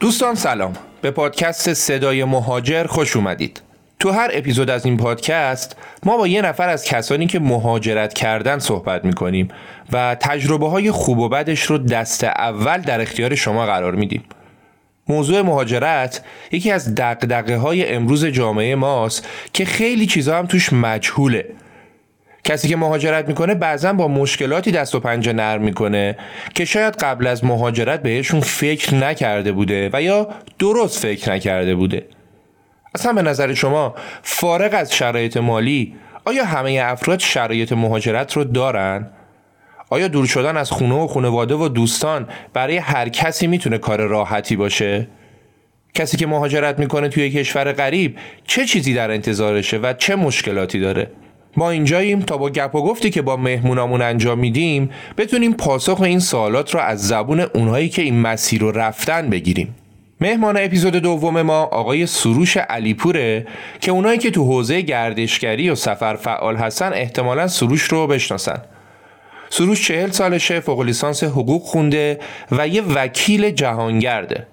دوستان سلام، به پادکست صدای مهاجر خوش اومدید. تو هر اپیزود از این پادکست ما با یه نفر از کسانی که مهاجرت کردن صحبت میکنیم و تجربه‌های خوب و بدش رو دست اول در اختیار شما قرار میدیم. موضوع مهاجرت یکی از دغدغه‌های امروز جامعه ماست که خیلی چیزا هم توش مجهوله. کسی که مهاجرت میکنه بعضن با مشکلاتی دست و پنجه نرم میکنه که شاید قبل از مهاجرت بهشون فکر نکرده بوده و یا درست فکر نکرده بوده. اصلا به نظر شما فارغ از شرایط مالی، آیا همه افراد شرایط مهاجرت رو دارن؟ آیا دور شدن از خونه و خانواده و دوستان برای هر کسی میتونه کار راحتی باشه؟ کسی که مهاجرت میکنه توی کشور غریب چه چیزی در انتظارشه و چه مشکلاتی داره؟ ما اینجاییم تا با گپ و گفتی که با مهمونامون انجام میدیم بتونیم پاسخ این سوالات رو از زبون اونهایی که این مسیر رو رفتن بگیریم. مهمان اپیزود دوم ما آقای سروش علیپوره که اونایی که تو حوزه گردشگری و سفر فعال هستن احتمالاً سروش رو بشناسن. سروش 40 سالشه، فوق لیسانس حقوق خونده و یه وکیل جهانگرده.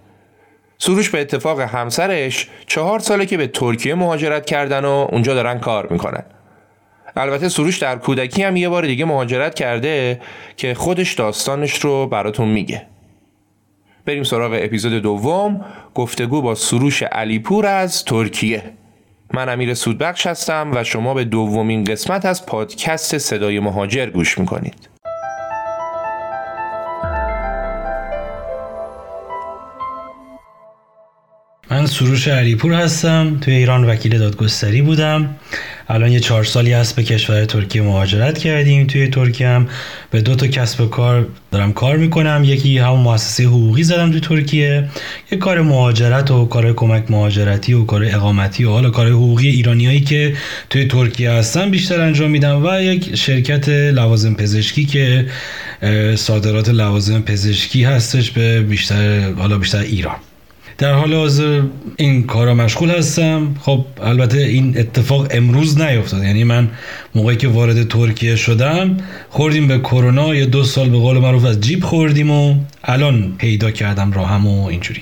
سروش به اتفاق همسرش 4 ساله که به ترکیه مهاجرت کردن و اونجا دارن کار میکنن. البته سروش در کودکی هم یه بار دیگه مهاجرت کرده که خودش داستانش رو براتون میگه. بریم سراغ اپیزود دوم، گفتگو با سروش علیپور از ترکیه. من امیر سودبخش هستم و شما به دومین قسمت از پادکست صدای مهاجر گوش میکنید. من سروش علیپور هستم، توی ایران وکیل دادگستری بودم. الان یه 4 سالی هست به کشور ترکیه مهاجرت کردیم. توی ترکیه هم به 2 تا کسب کار دارم کار میکنم. یکی همون مؤسسه حقوقی زدم توی ترکیه، یه کار مهاجرت و کار کمک مهاجرتی و کار اقامتی و حالا کار حقوقی ایرانیایی که توی ترکیه هستن بیشتر انجام میدم و یک شرکت لوازم پزشکی که صادرات لوازم پزشکی هستش به بیشتر ایران. در حال حاضر این کارا مشغول هستم. خب البته این اتفاق امروز نیفتاد، یعنی من موقعی که وارد ترکیه شدم خوردیم به کرونا، یه 2 سال به قول معروف از جیب خوردیم و الان پیدا کردم راهم و اینجوری.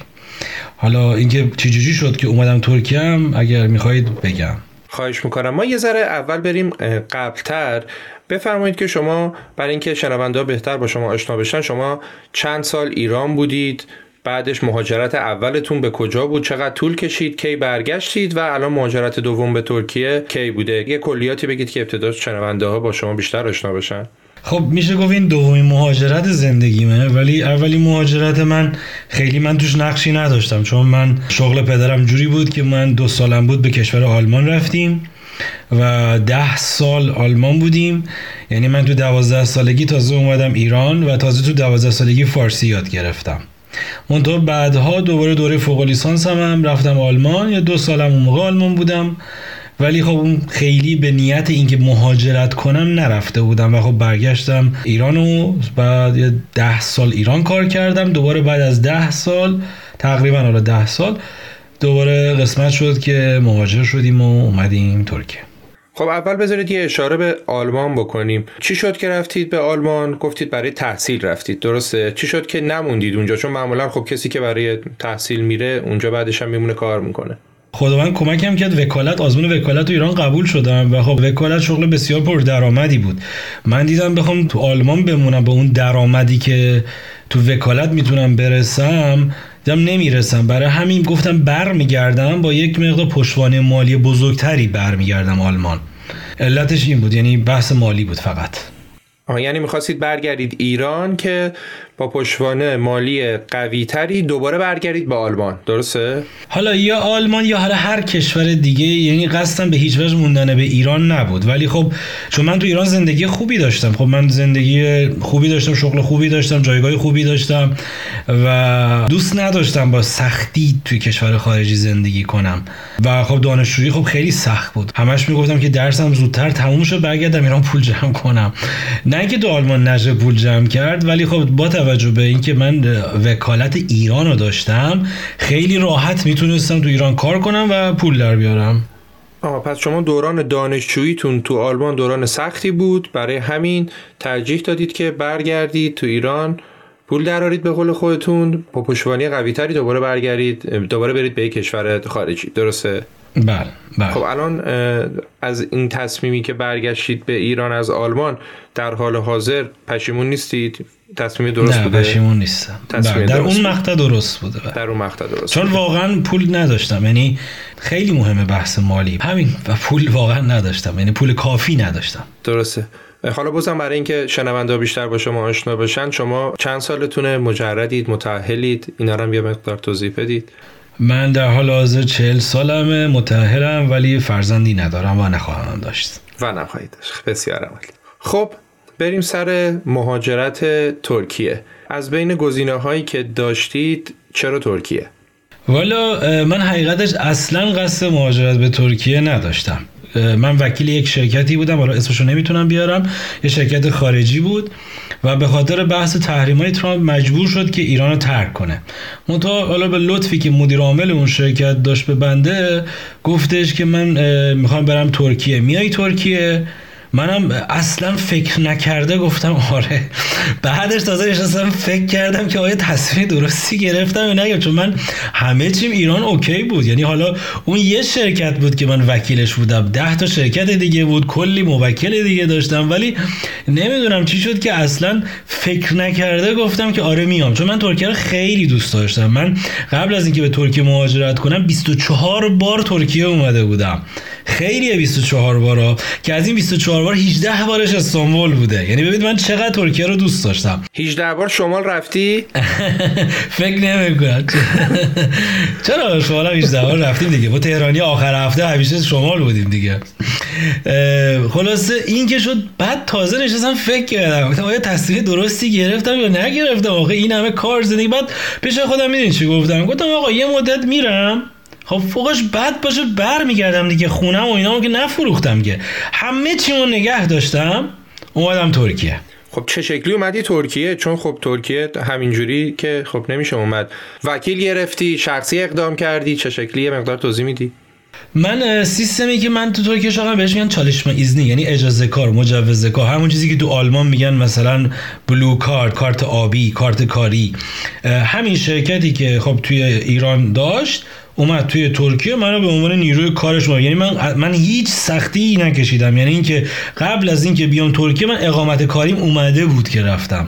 حالا اینکه چجوری شد که اومدم ترکیه هم اگر میخواید بگم. خواهش میکنم. ما یه ذره اول بریم قبلتر. بفرمایید که شما برای اینکه شنونده ها بهتر با شما آشنا بشن، شما چند سال ایران بودید؟ بعدش مهاجرت اولتون به کجا بود؟ چقدر طول کشید؟ کی برگشتید؟ و الان مهاجرت دوم به ترکیه کی بوده؟ یه کلیاتی بگید که ابتدا شنونده ها با شما بیشتر آشنا بشن. خب میشه گفت این دومین مهاجرت زندگیمه، ولی اولی مهاجرت من خیلی من توش نقشی نداشتم، چون من شغل پدرم جوری بود که من 2 سالم بود به کشور آلمان رفتیم و 10 سال آلمان بودیم. یعنی من تو 12 سالگی تازه اومدم ایران و تازه تو 12 سالگی فارسی یاد گرفتم. منطور بعدها دوباره دوره فوق لیسانس هم رفتم آلمان، یا 2 سالم اون موقع آلمان بودم، ولی خب اون خیلی به نیت اینکه مهاجرت کنم نرفته بودم و خب برگشتم ایران و بعد 10 سال ایران کار کردم. دوباره بعد از 10 سال تقریبا، حالا 10 سال، دوباره قسمت شد که مهاجر شدیم و اومدیم ترکیه. خب اول بذارید یه اشاره به آلمان بکنیم. چی شد که رفتید به آلمان؟ گفتید برای تحصیل رفتید، درسته؟ چی شد که نموندید اونجا؟ چون معمولا خب کسی که برای تحصیل میره اونجا بعدش هم میمونه کار میکنه. خدا من کمکم کرد، وکالت، آزمون وکالت تو ایران قبول شدم و خب وکالت شغل بسیار پردرآمدی بود. من دیدم بخوام تو آلمان بمونم به اون درآمدی که تو وکالت میتونم برسم نمیرسم، برای همین گفتم برمیگردم، با یک مقدار پشتوانه مالی بزرگتری برمیگردم آلمان. علتش این بود، یعنی بحث مالی بود فقط. یعنی میخواستید برگردید ایران که با پشتوانه مالی قوی تری دوباره برگردید به آلمان، درسته؟ حالا یا آلمان یا حالا هر کشور دیگه، یعنی قصدم به هیچ وجه موندن به ایران نبود. ولی خب چون من تو ایران زندگی خوبی داشتم، شغل خوبی داشتم، جایگاه خوبی داشتم و دوست نداشتم با سختی توی کشور خارجی زندگی کنم و خب دانشجویی خب خیلی سخت بود. همش میگفتم که درسم زودتر تموم شه برگردم ایران پول جمع کنم، نه اینکه تو آلمان نشه پول جمع کرد. ولی خب با توجه به اینکه من وکالت ایران رو داشتم خیلی راحت میتونستم تو ایران کار کنم و پول در بیارم. پس شما دوران دانشجوییتون تو آلمان دوران سختی بود، برای همین ترجیح دادید که برگردید تو ایران پول درارید به قول خودتون، با پشتوانی قوی تری دوباره برگردید، دوباره برید به یک کشور خارجی، درسته؟ بله بله. خب الان از این تصمیمی که برگشتید به ایران از آلمان در حال حاضر پشیمون نیستید؟ تصمیم درست بوده؟ نه پشیمون نیستم. در اون مقطع درست بوده. در اون مقطع درست. چون واقعا پول نداشتم، یعنی خیلی مهمه بحث مالی. همین، پول واقعا نداشتم، یعنی پول کافی نداشتم. درسته. حالا بازم برای اینکه شنوندا بیشتر با شما آشنا بشن، شما چند سالتونه؟ مجردید؟ متأهلید؟ اینا رو یه مقدار توضیح بدید. من در حال حاضر 40 سالمه، متأهلم، ولی فرزندی ندارم و نخواهم داشت. و نخواهید داشت. بسیار عالی. خب بریم سر مهاجرت ترکیه. از بین گزینه‌هایی که داشتید چرا ترکیه؟ والا من حقیقتش اصلا قصد مهاجرت به ترکیه نداشتم. من وکیل یک شرکتی بودم، حالا اسمشو نمیتونم بیارم، یه شرکت خارجی بود و به خاطر بحث تحریم‌های ترامپ مجبور شد که ایران رو ترک کنه. منتها حالا به لطفی که مدیر عامل اون شرکت داشت به بنده، گفتش که من میخوام برم ترکیه، میای ترکیه؟ منم اصلا فکر نکرده گفتم آره. بعدش تازه نشستم فکر کردم که آیا تصمیم درستی گرفتم یا نه، چون من همه چیم ایران اوکی بود. یعنی حالا اون یه شرکت بود که من وکیلش بودم، 10 تا شرکت دیگه بود، کلی موکل دیگه داشتم، ولی نمیدونم چی شد که اصلا فکر نکرده گفتم که آره میام، چون من ترکیه رو خیلی دوست داشتم. من قبل از اینکه به ترکیه مهاجرت کنم 24 بار ترکیه اومده بودم. خیلیه 24 بارا، که از این 24 بار 18 بارش استانبول بوده. یعنی ببینید من چقدر ترکیه رو دوست داشتم. 18 بار شمال رفتی؟ فکر نمی‌کنم. چرا شمال 18 بار رفتیم دیگه. ما تهرانی آخر هفته همیشه شمال بودیم دیگه. خلاصه این که شد، بعد تازه نشستم فکر کردم گفتم آیا تصمیم درستی گرفتم یا نگرفتم؟ آخه این همه کار زندگی. بعد پیش خودم میدونی چی گفتم؟ گفتم آقا یه مدت میرم، خب فوقش بد باشه برمیگردم دیگه، خونم و اینامو که نفروختم که، همه چیمو نگه داشتم، اومدم ترکیه. خب چه شکلی اومدی ترکیه؟ چون خب ترکیه همینجوری که خب نمیشه اومد. وکیل گرفتی؟ شخصی اقدام کردی؟ چه شکلی؟ مقدار توضیح میدی؟ من سیستمی که من تو ترکیه شغل بهش میگن چالشما ایزنی، یعنی اجازه کار، مجوز کار، همون چیزی که تو آلمان میگن مثلا بلو کارت، کارت آبی، کارت کاری. همین شرکتی که خب توی ایران داشت اومد توی ترکیه منو به عنوان نیروی کارش ما، یعنی من هیچ سختی نکشیدم. یعنی اینکه قبل از اینکه بیام ترکیه من اقامت کاریم اومده بود که رفتم.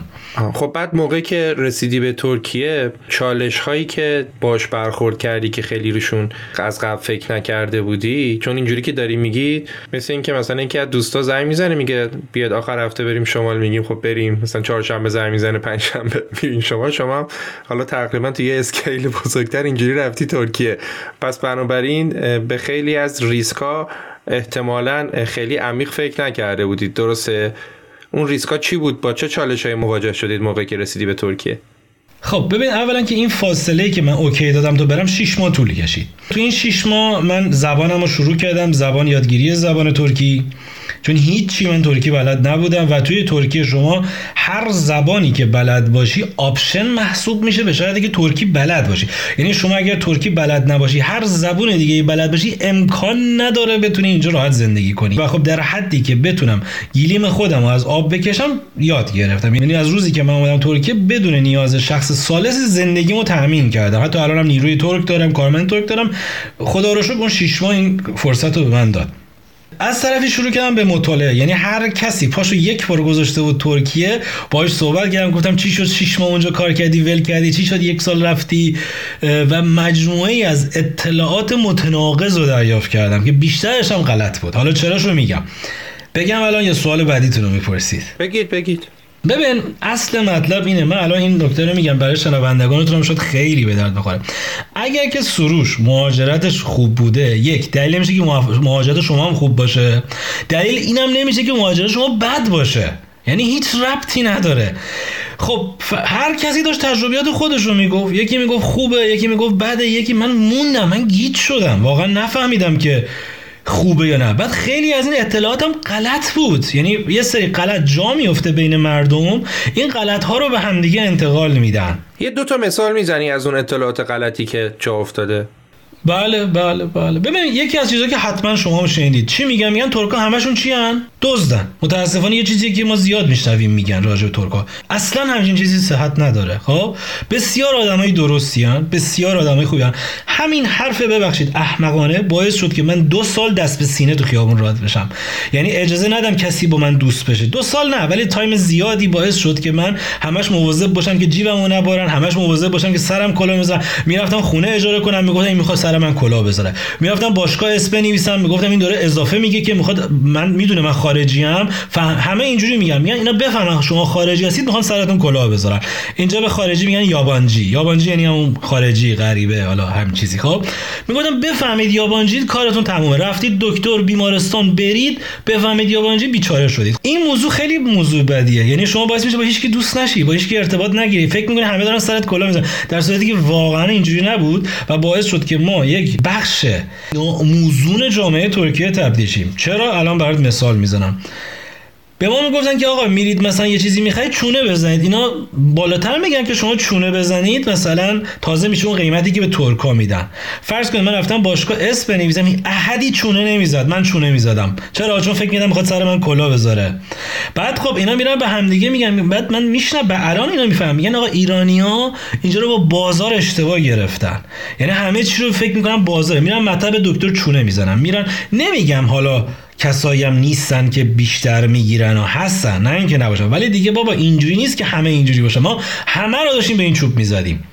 خب بعد موقعی که رسیدی به ترکیه، چالش هایی که باش برخورد کردی که خیلی روشون از قبل فکر نکرده بودی، چون اینجوری که داری میگی مثل اینکه مثلا یکی از دوستا زنگ میزنه میگه بیاد آخر هفته بریم شمال، میگیم خب بریم، مثلا چهارشنبه زنگ میزنه پنجشنبه میریم شمال. شما حالا تقریبا تو یه اسکیل بزرگتر اینجوری رفتی ترکیه، پس بنابراین به خیلی از ریسکا احتمالاً خیلی عمیق فکر نکرده بودید، درسته؟ اون ریسکا چی بود؟ با چه چالش‌های مواجه شدید موقعی که رسیدی به ترکیه؟ خب ببین، اولا که این فاصله‌ای که من اوکی دادم تو برم 6 ماه طول کشید. تو این 6 ماه من زبانمو شروع کردم، یادگیری زبان ترکی، چون هیچی من ترکی بلد نبودم. و توی ترکیه شما هر زبانی که بلد باشی آپشن محسوب میشه به شرطی که ترکی بلد باشی. یعنی شما اگر ترکی بلد نباشی، هر زبون دیگه بلد باشی، امکان نداره بتونی اینجا راحت زندگی کنی. و خب در حدی که بتونم گلیم خودم رو از آب بکشم یاد گرفتم. یعنی از روزی که من اومدم ترکیه بدون نیاز شخص ثالث زندگیمو تامین کردم. حتی الانم نیروی ترک دارم، کارمند ترک دارم. خدا رو شکر اون 6 ماه این فرصت رو به من داد. از طرفی شروع کردم به مطالعه، یعنی هر کسی پاشو یک بار گذاشته بود ترکیه باهاش صحبت کردم، گفتم چی شد 6 ماه اونجا کار کردی ول کردی، چی شد 1 سال رفتی، و مجموعه‌ای از اطلاعات متناقض رو دریافت کردم که بیشترش هم غلط بود. حالا چراشو میگم؟ بگم الان یا سوال بعدیتون رو میپرسید؟ بگید. ببین اصل مطلب اینه، من الان این نکته رو میگم برای شنوندگانتونم شاید خیلی به درد بخوره. اگر که سروش مهاجرتش خوب بوده، یک دلیل میشه که مهاجرت شما هم خوب باشه، دلیل اینم نمیشه که مهاجرت شما بد باشه، یعنی هیچ ربطی نداره. خب هر کسی داشت تجربیات خودش رو میگفت، یکی میگفت خوبه، یکی میگفت بده، یکی من موندم، من گیج شدم، واقعا نفهمیدم که خوبه یا نه. بعد خیلی از این اطلاعاتم غلط بود، یعنی یه سری غلط جا میفته بین مردم، این غلط ها رو به همدیگه انتقال میدن. یه 2 تا مثال میزنی از اون اطلاعات غلطی که جا افتاده؟ بله بله بله. ببین یکی از چیزایی که حتما شما هم شنیدید، چی میگن؟ میگن ترکا همشون چی ان؟ دزدن. متاسفانه یه چیزی که ما زیاد میشنویم میگن راجع به ترکا، اصلا همچین چیزی صحت نداره. خب بسیار آدمای درستی ان، بسیار آدمای خوبی ان. همین حرف ببخشید احمقانه باعث شد که من 2 سال دست به سینه تو خیابون راه بشم، یعنی اجازه ندم کسی با من دوست بشه. 2 سال نه، ولی تایم زیادی باعث شد که من همش مواظب باشم که جیبمو نبرن، همش مواظب باشم که سرم کلا بزنن. میرفتم خونه اجاره کنم، میگفتن این میخواد سر من کلا بذاره. میرفتم باشگاه اسم بنویسم، میگفتم این داره اضافه میگه که میخواد من میدونه من خارجی ام. همه اینجوری میگن، میگن اینا بفهمن شما خارجی هستید میخوان سرتون کلا بذارن. اینجا به خارجی میگن یابانجی. یابانجی یعنی اون خارجی غریبه، حالا همین چیزی. خب میگفتم بفهمید یابانجی کارتون تمومه، رفتید دکتر بیمارستان برید، بفهمید یابانجی بیچاره شدید. این موضوع خیلی موضوع بدیه، یعنی شما باعث میشه با هیچ کی دوست نشی، با هیچ کی ارتباط نگیری، فکر میکنی همه دارن سرت کلا میذارن، در صورتی که واقعا اینجوری نبود و باعث شد که ما یک بخش موزون جامعه ترکیه تبدیل شیم. چرا؟ الان برات مثال میزنم. به ما میگفتن که آقا میرید مثلا یه چیزی میخرید چونه بزنید، اینا بالاتر میگن که شما چونه بزنید مثلا تازه میشه اون قیمتی که به ترکا میدن. فرض کنید من رفتم باشگاه اسم بنویسم، احدی چونه نمیزد، من چونه میزدم. چرا؟ چون فکر میکردم میخواد سر من کلا بذاره. بعد خب اینا میرن به همدیگه میگن، بعد من میشنم به الان اینا میفهمن، میگن آقا ایرانی‌ها اینجا رو با بازار اشتباه گرفتن، یعنی همه چی رو فکر میکنن بازاره. میرن مطب دکتر چونه میزنن، میرن. نمیگم حالا کسایی هم نیستن که بیشتر میگیرن و هستن، نه اینکه نباشن، ولی دیگه بابا اینجوری نیست که همه اینجوری باشه. ما همه رو داشتیم به این چوب میزدیم.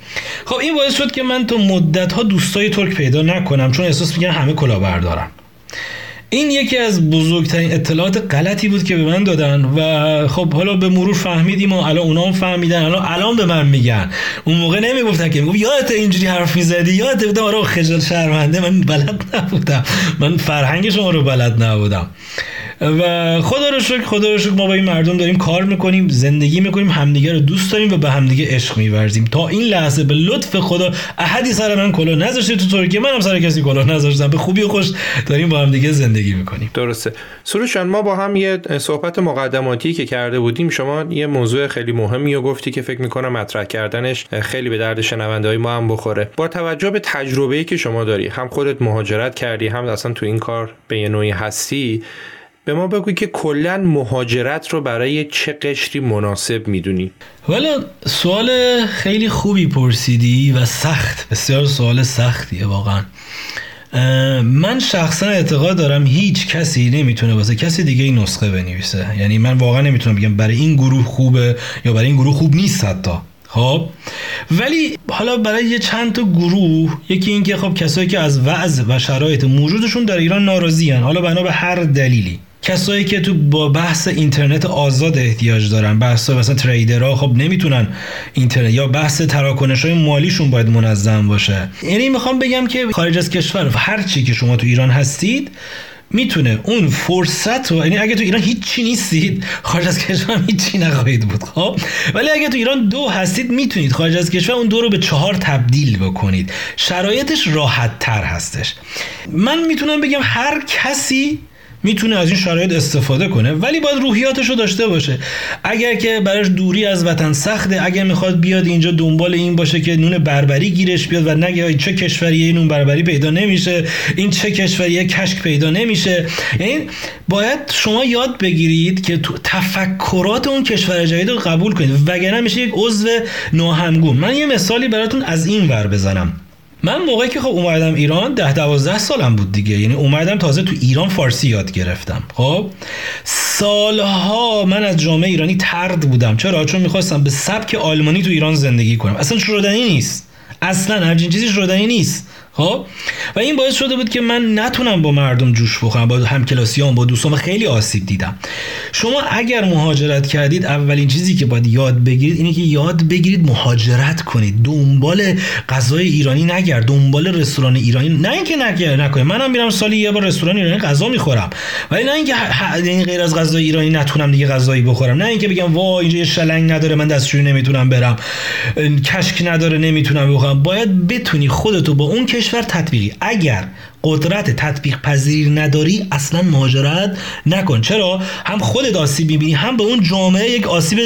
خب این باعث شد که من تو مدت ها دوستای ترک پیدا نکنم، چون احساس میکنم همه کلاهبردارن. این یکی از بزرگترین اطلاعات غلطی بود که به من دادن و خب حالا به مرور فهمیدیم و الان اونا هم فهمیدن، الان به من میگن. اون موقع نمیگفتن که، میگفت یادت اینجوری حرف میزدی، یادت بودم. آره خجل شرمنده، من بلد نبودم، من فرهنگ شما رو بلد نبودم. و خدا رو شکر، خدا رو شکر ما با این مردم داریم کار میکنیم، زندگی میکنیم، همدیگه رو دوست داریم و به همدیگه عشق میورزیم. تا این لحظه به لطف خدا احدی سر من کلا نذاشته تو ترکیه، منم سر کسی کلا نذاشتم. به خوبی و خوش داریم با همدیگه زندگی میکنیم. درسته. سروش جان، ما با هم یه صحبت مقدماتی که کرده بودیم، شما یه موضوع خیلی مهمی رو گفتی که فکر میکنم مطرح کردنش خیلی به درد شنونده‌های ما هم بخوره. با توجه به تجربه‌ای که شما داری، هم خودت مهاجرت کردی، هم اصلا تو این کار به یه نوعی هستی، به ما بگوی که کلاً مهاجرت رو برای چه قشری مناسب میدونی؟ والا سوال خیلی خوبی پرسیدی و سخت، بسیار سوال سختیه واقعا. من شخصا اعتقاد دارم هیچ کسی نمیتونه واسه کسی دیگه این نسخه بنویسه، یعنی من واقعا نمیتونم بگم برای این گروه خوبه یا برای این گروه خوب نیست حتی. خب ولی حالا برای یه چند تا گروه، یکی این که خب کسایی که از وضع و شرایط موجودشون در ایران ناراضی ان، حالا بنا به هر دلیلی، کسایی که تو با بحث اینترنت آزاد احتیاج دارن، بحث مثلا تریدرها خب نمیتونن اینترنت، یا بحث تراکنش‌های مالیشون باید منظم باشه. یعنی میخوام بگم که خارج از کشور هر چی که شما تو ایران هستید میتونه اون فرصت رو، یعنی اگه تو ایران هیچی نیستید خارج از کشور هیچی نخواهید بود. خب ولی اگه تو ایران 2 هستید میتونید خارج از کشور اون 2 رو به 4 تبدیل بکنید، شرایطش راحت تر هستش. من میتونم بگم هر کسی میتونه از این شرایط استفاده کنه، ولی باید روحیاتش رو داشته باشه. اگر که براش دوری از وطن سخته، اگر میخواد بیاد اینجا دنبال این باشه که نون بربری گیرش بیاد و نگه چه کشوریه نون بربری پیدا نمیشه، این چه کشوریه کشک پیدا نمیشه، یعنی باید شما یاد بگیرید که تفکرات اون کشور جدید رو قبول کنید، وگرنه میشه یک عضو ناهمگون. من یه مثالی براتون از این ور بزنم. من موقعی که خب اومدم ایران 10-12 سالم بود دیگه، یعنی اومدم تازه تو ایران فارسی یاد گرفتم. خب سالها من از جامعه ایرانی طرد بودم. چرا؟ چون میخواستم به سبک آلمانی تو ایران زندگی کنم. اصلا شدنی نیست، اصلا همچین چیزی شدنی نیست. خب و این باعث شده بود که من نتونم با مردم جوش بخورم، با همکلاسیام، با دوستام خیلی آسیب دیدم. شما اگر مهاجرت کردید، اولین چیزی که باید یاد بگیرید اینه که یاد بگیرید مهاجرت کنید، دنبال غذای ایرانی نگرد، دنبال رستوران ایرانی، نه اینکه نکنید. منم میرم سالی یه بار رستوران ایرانی غذا میخورم، ولی نه اینکه غیر از غذای ایرانی نتونم دیگه غذایی بخورم، نه اینکه بگم وا اینجا یه شلنگ نداره من دستشویی نمیتونم برم، کشک نداره نمیتونم بخورم. باید بتونی خودت با اون کشور تطبیقی، اگر قدرت تطبیق پذیر نداری اصلا مهاجرت نکن. چرا؟ هم خودت آسیب میبینی، هم به اون جامعه یک آسیب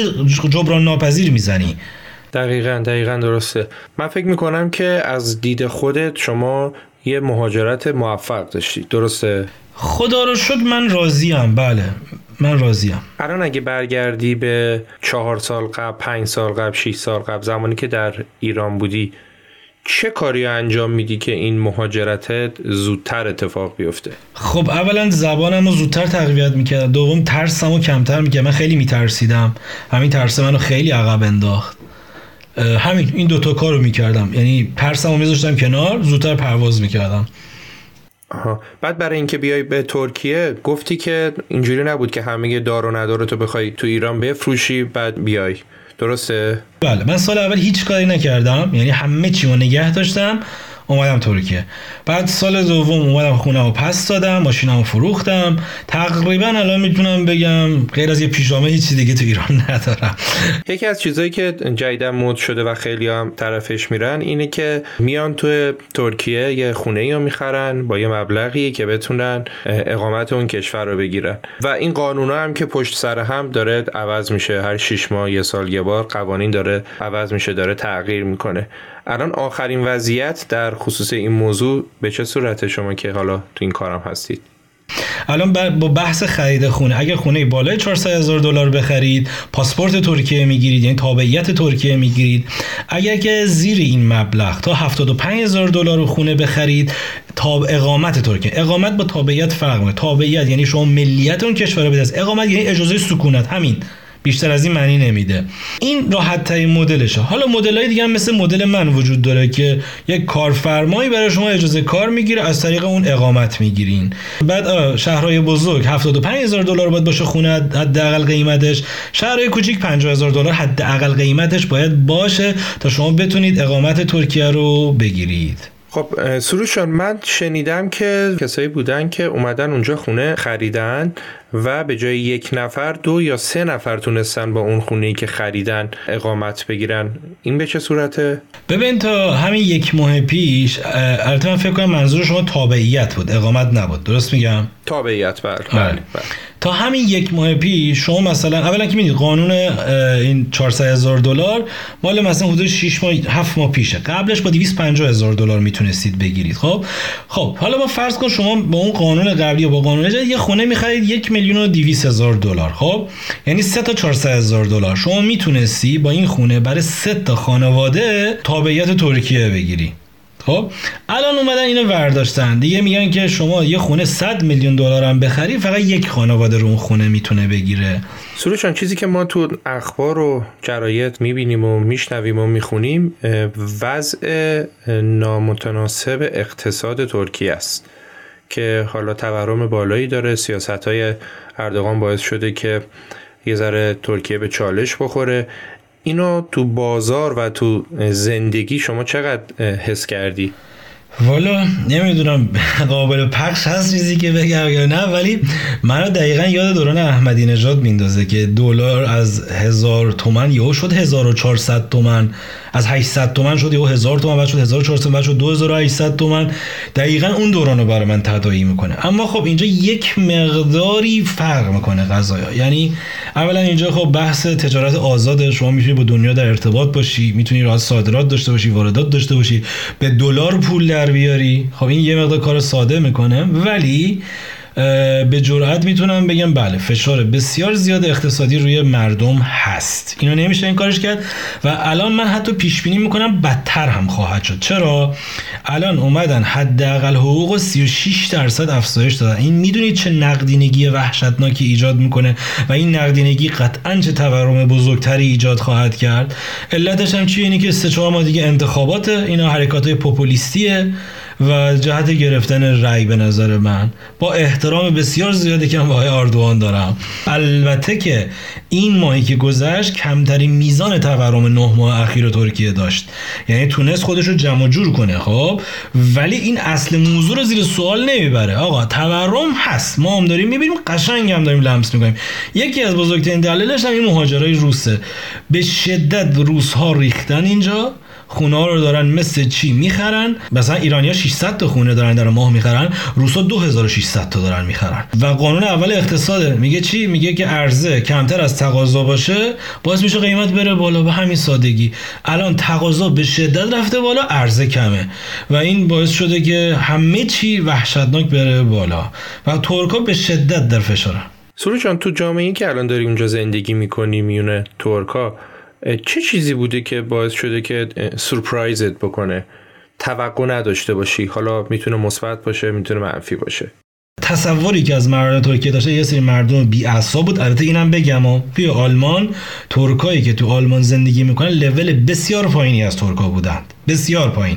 جبران ناپذیر میزنی. دقیقاً درسته. من فکر میکنم که از دید خودت شما یه مهاجرت موفق داشتی، درسته؟ خدا رو شکر من راضیم، بله من راضیم. الان اگه برگردی به 4 سال قبل، 5 سال قبل، 6 سال قبل، زمانی که در ایران بودی، چه کاری انجام میدی که این مهاجرتت زودتر اتفاق بیفته؟ خب اولا زبانم رو زودتر تقویت میکردم، دوم ترسم رو کمتر میکردم. من خیلی میترسیدم، همین ترس منو خیلی عقب انداخت. همین این دوتا کار رو میکردم، یعنی ترسم رو میذاشتم کنار، زودتر پرواز میکردم. آها. بعد برای اینکه بیای به ترکیه گفتی که اینجوری نبود که همه دار و ندار تو بخوای تو ایران بفروشی بعد بیای، درسته؟ بله من سال اول هیچ کاری نکردم، یعنی همه چی رو نگه داشتم، اومدم ترکیه. بعد سال دوم اومدم خونه رو پس دادم، ماشینمو فروختم. تقریبا الان میتونم بگم غیر از یه پیژامه هیچ چیز دیگه تو ایران ندارم. یکی از چیزایی که جدیداً مد شده و خیلی هم طرفش میرن اینه که میان تو ترکیه یه خونه‌ای رو میخرن با یه مبلغی که بتونن اقامت اون کشور رو بگیرن، و این قانونا هم که پشت سر هم داره عوض میشه، هر 6 ماه یه سال یه بار قوانین داره عوض میشه، داره تغییر میکنه. الان آخرین وضعیت در خصوص این موضوع به چه صورته شما که حالا تو این کارم هستید؟ الان با بحث خرید خونه، اگه خونه بالای $400,000 بخرید پاسپورت ترکیه میگیرید، یعنی تابعیت ترکیه میگیرید. اگر که زیر این مبلغ تا $75,000 خونه بخرید تاب اقامت ترکیه. اقامت با تابعیت فرق میکنه. تابعیت یعنی شما ملیت اون کشور به دست، اقامت یعنی اجازه سکونت، همین، بیشتر از این معنی نمیده. این راحت ترین مدلشه. حالا مدل‌های دیگه هم مثل مدل من وجود داره که یک کارفرمایی برای شما اجازه کار میگیره، از طریق اون اقامت میگیرین. بعد شهرهای بزرگ $75,000 باید باشه خونه حداقل قیمتش، شهرهای کوچیک $50,000 حداقل قیمتش باید باشه تا شما بتونید اقامت ترکیه رو بگیرید. خب سروش جان، من شنیدم که کسایی بودن که اومدن اونجا خونه خریدن و به جای 1 نفر 2 یا 3 نفر تونستن با اون خونه‌ای که خریدن اقامت بگیرن. این به چه صورته؟ ببین تا همین 1 ماه پیش، البته من فکر کنم منظور شما تابعیت بود، اقامت نبود، درست میگم؟ تابعیت، بله. تا همین 1 ماه پیش شما مثلا، اولا که میدید قانون این $400,000 مال مثلا حدود 6 ماه 7 ماه پیشه، قبلش با $250,000 میتونستید بگیرید. خب حالا ما فرض کن شما با اون قانون قبلی و با قانون جدید یه خونه می‌خرید $1,200,000. خب یعنی 3 تا $400,000 شما میتونستی با این خونه برای 3 تا خانواده تابعیت ترکیه بگیری. خب الان اومدن اینو برداشتن دیگه، میگن که شما یه خونه $100 میلیون هم بخری فقط یک خانواده رو اون خونه میتونه بگیره. سروشان، چیزی که ما تو اخبار و جرایت میبینیم و میشنویم و میخونیم وضع نامتناسب اقتصاد ترکیه است که حالا تورم بالایی داره، سیاست‌های اردوغان باعث شده که یه ذره ترکیه به چالش بخوره. اینو تو بازار و تو زندگی شما چقدر حس کردی؟ والا نمیدونم قابل پخش هست چیزی که بگم یا نه، ولی منو دقیقاً یاد دوران احمدی نژاد میندازه که دلار از 1000 تومان یهو شد 1400 تومان، از 800 تومان شد یهو 1000 تومان، بعد شد 1400، بعد شد 2800 تومان. دقیقاً اون دورانو برای من تداعی میکنه. اما خب اینجا یک مقداری فرق میکنه قضایا، یعنی اولا اینجا خب بحث تجارت آزاده، شما میتونی با دنیا در ارتباط باشی، میتونی راحت صادرات داشته باشی، واردات داشته باشی، به دلار پول بیاری. خب این یه مقدار کار ساده میکنه، ولی به جرئت میتونم بگم بله فشار بسیار زیاد اقتصادی روی مردم هست، اینو نمیشه این کارش کرد و الان من حتی پیش بینی میکنم بدتر هم خواهد شد. چرا؟ الان اومدن حداقل حقوق 36% افزایش دادن. این میدونید چه نقدینگی وحشتناکی ایجاد میکنه و این نقدینگی قطعاً چه تورم بزرگتری ایجاد خواهد کرد. علتش هم چیه؟ اینه که 3-4 ماه دیگه انتخاباته، اینا حرکاتای پوپولیستیه و جهت گرفتن رأی. به نظر من با احترام بسیار زیادی که من به آقای اردوغان دارم، البته که این ماهی که گذشت کمترین میزان تورم 9 ماه اخیر ترکیه داشت، یعنی تونست خودش رو جمع جور کنه. خب ولی این اصل موضوع رو زیر سوال نمیبره. آقا تورم هست، ما هم داریم میبینیم، قشنگ هم داریم لمس میکنیم. یکی از بزرگترین دلایلش هم این مهاجرای روسه، به شدت روس‌ها ریختن اینجا. خونه رو دارن مثل چی میخرن. مثلا ایرانی‌ها 600 تا خونه دارن در ماه میخرن، روسا 2600 تا دارن میخرن. و قانون اول اقتصاد میگه چی؟ میگه که عرضه کمتر از تقاضا باشه باعث میشه قیمت بره بالا. به همین سادگی الان تقاضا به شدت رفته بالا، عرضه کمه و این باعث شده که همه چی وحشتناک بره بالا و ترک‌ها به شدت در فشارن. سروش جان، تو جامعه‌ای که الان داری اونجا زندگی می‌کنی میونه ترک‌ها، چه چیزی بوده که باعث شده که سورپرایزت بکنه، توقع نداشته باشی؟ حالا میتونه مثبت باشه، میتونه منفی باشه. تصوری که از مردم ترکیه داشته یه سری مردم بی‌عصا بود. البته اینم بگم توی آلمان ترکایی که تو آلمان زندگی میکنن لول بسیار پایینی از ترکا بودند، بسیار پایین.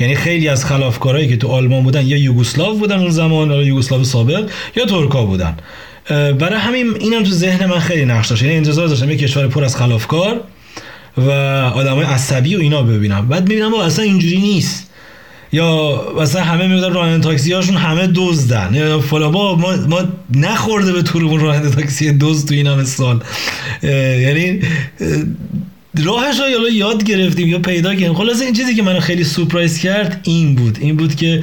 یعنی خیلی از خلافکارایی که تو آلمان بودن یا یوگسلاو بودن اون زمان، یا یوگسلاو سابق، یا ترکا بودن. برای همین اینم تو ذهن من خیلی نقش داشت. یعنی انتظار داشتم یه کشور پر از خلافکار و آدمای عصبی و اینا ببینم، بعد میبینم اصلا اینجوری نیست. یا مثلا همه میگن راننده تاکسی هاشون همه دزدن، یا فلان. ما نخورده به تورمون راننده تاکسی دزد تو این همه سال. یعنی راهش رو یاد گرفتیم یا پیدا کردیم. خلاصه این چیزی که منو خیلی سورپرایز کرد این بود که